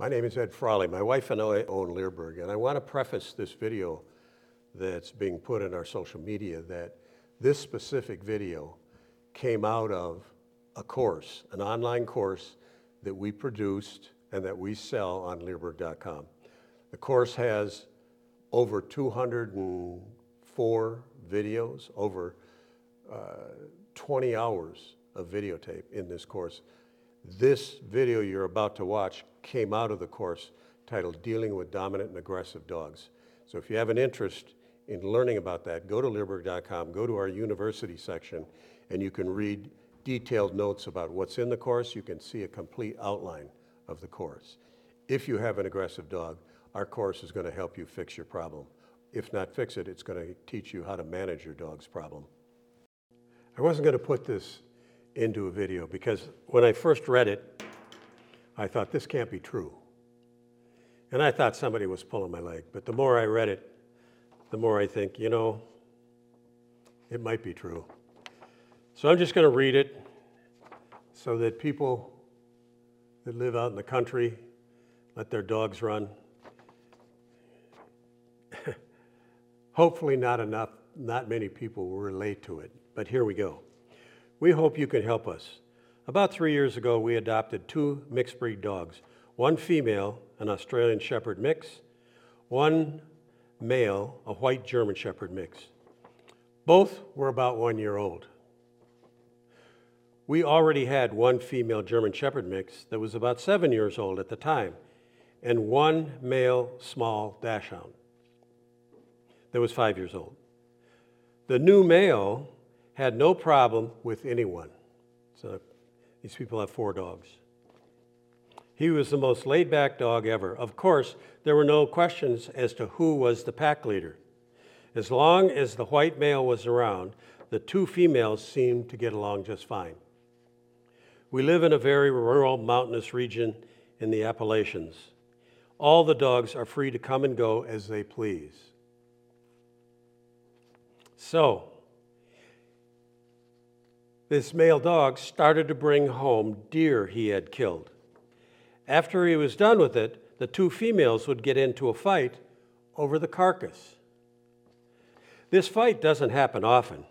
My name is Ed Frawley. My wife and I own Leerburg, and I want to preface this video that's being put in our social media that this specific video came out of a course, an online course that we produced and that we sell on Leerburg.com. The course has over 204 videos, over 20 hours of videotape in this course. This video you're about to watch came out of the course titled Dealing with Dominant and Aggressive Dogs. So if you have an interest in learning about that, go to Leerburg.com, go to our university section, and you can read detailed notes about what's in the course. You can see a complete outline of the course. If you have an aggressive dog, our course is going to help you fix your problem. If not fix it, it's going to teach you how to manage your dog's problem. I wasn't going to put this into a video because when I first read it, I thought this can't be true. And I thought somebody was pulling my leg, but the more I read it, the more I think, you know, it might be true. So I'm just going to read it so that people that live out in the country let their dogs run. Hopefully not many people will relate to it, but here we go. We hope you can help us. About 3 years ago, we adopted two mixed breed dogs, one female, an Australian Shepherd mix, one male, a white German Shepherd mix. Both were about 1 year old. We already had one female German Shepherd mix that was about 7 years old at the time, and one male small Dachshund that was 5 years old. The new male had no problem with anyone. So these people have four dogs. He was the most laid-back dog ever. Of course, there were no questions as to who was the pack leader. As long as the white male was around, the two females seemed to get along just fine. We live in a very rural, mountainous region in the Appalachians. All the dogs are free to come and go as they please. So, this male dog started to bring home deer he had killed. After he was done with it, the two females would get into a fight over the carcass. This fight doesn't happen often,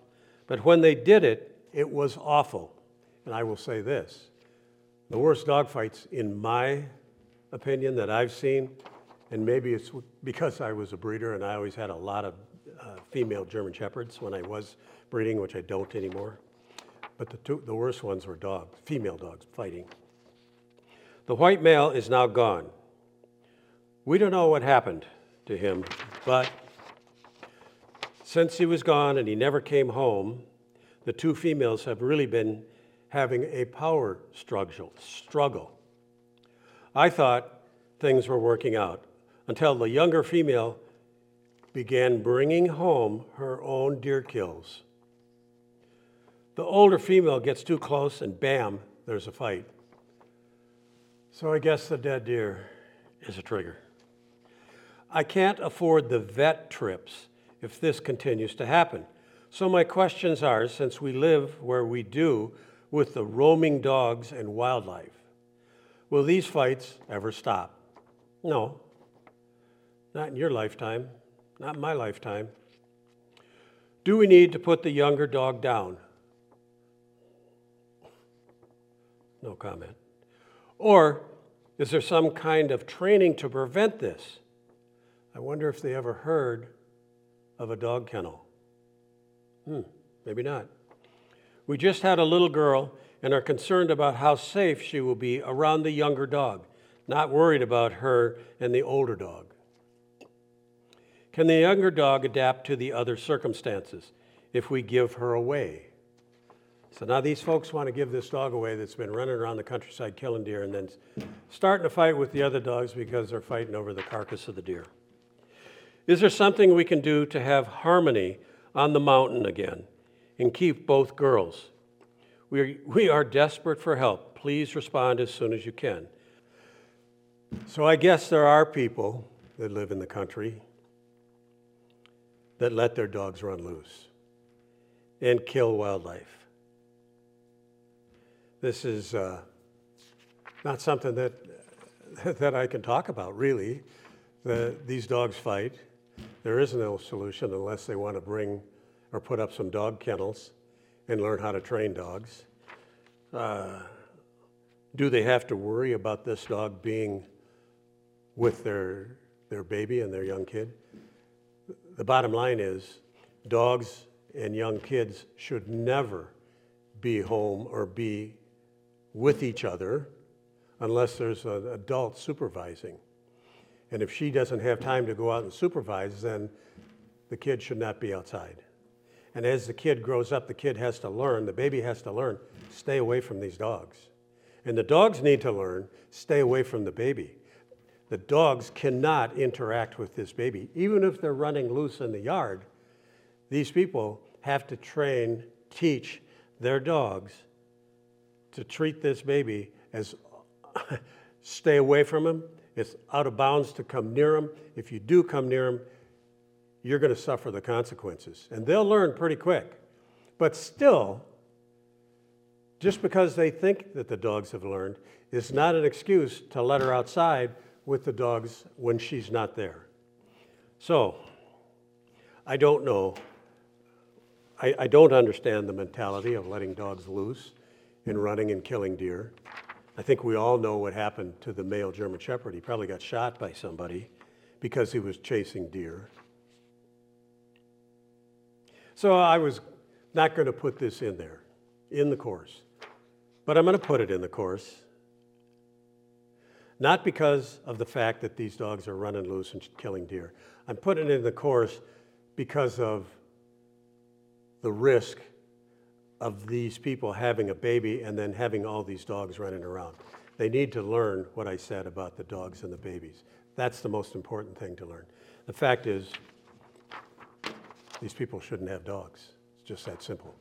but when they did it, it was awful. And I will say this, the worst dog fights, in my opinion, that I've seen, and maybe it's because I was a breeder and I always had a lot of female German Shepherds when I was breeding, which I don't anymore. But the worst ones were female dogs fighting. The white male is now gone. We don't know what happened to him, but since he was gone and he never came home, the two females have really been having a power struggle. I thought things were working out until the younger female began bringing home her own deer kills. The older female gets too close and bam, there's a fight. So I guess the dead deer is a trigger. I can't afford the vet trips if this continues to happen. So my questions are, since we live where we do with the roaming dogs and wildlife, will these fights ever stop? No, not in your lifetime, not in my lifetime. Do we need to put the younger dog down? No comment. Or is there some kind of training to prevent this? I wonder if they ever heard of a dog kennel. Maybe not. We just had a little girl and are concerned about how safe she will be around the younger dog, not worried about her and the older dog. Can the younger dog adapt to the other circumstances if we give her away? So now these folks want to give this dog away that's been running around the countryside killing deer and then starting a fight with the other dogs because they're fighting over the carcass of the deer. Is there something we can do to have harmony on the mountain again and keep both girls? We are desperate for help. Please respond as soon as you can. So I guess there are people that live in the country that let their dogs run loose and kill wildlife. This is not something that that I can talk about, really. These dogs fight. There is no solution unless they want to bring or put up some dog kennels and learn how to train dogs. Do they have to worry about this dog being with their baby and their young kid? The bottom line is dogs and young kids should never be home or be with each other unless there's an adult supervising. And if she doesn't have time to go out and supervise, then the kid should not be outside. And as the kid grows up, the kid has to learn, the baby has to learn, stay away from these dogs. And the dogs need to learn, stay away from the baby. The dogs cannot interact with this baby. Even if they're running loose in the yard, these people have to teach their dogs to treat this baby as stay away from him. It's out of bounds to come near him. If you do come near him, you're going to suffer the consequences. And they'll learn pretty quick. But still, just because they think that the dogs have learned, it's not an excuse to let her outside with the dogs when she's not there. So, I don't know. I don't understand the mentality of letting dogs loose and running and killing deer. I think we all know what happened to the male German Shepherd. He probably got shot by somebody because he was chasing deer. So I was not going to put this in there, in the course. But I'm going to put it in the course, not because of the fact that these dogs are running loose and killing deer. I'm putting it in the course because of the risk of these people having a baby and then having all these dogs running around. They need to learn what I said about the dogs and the babies. That's the most important thing to learn. The fact is, these people shouldn't have dogs. It's just that simple.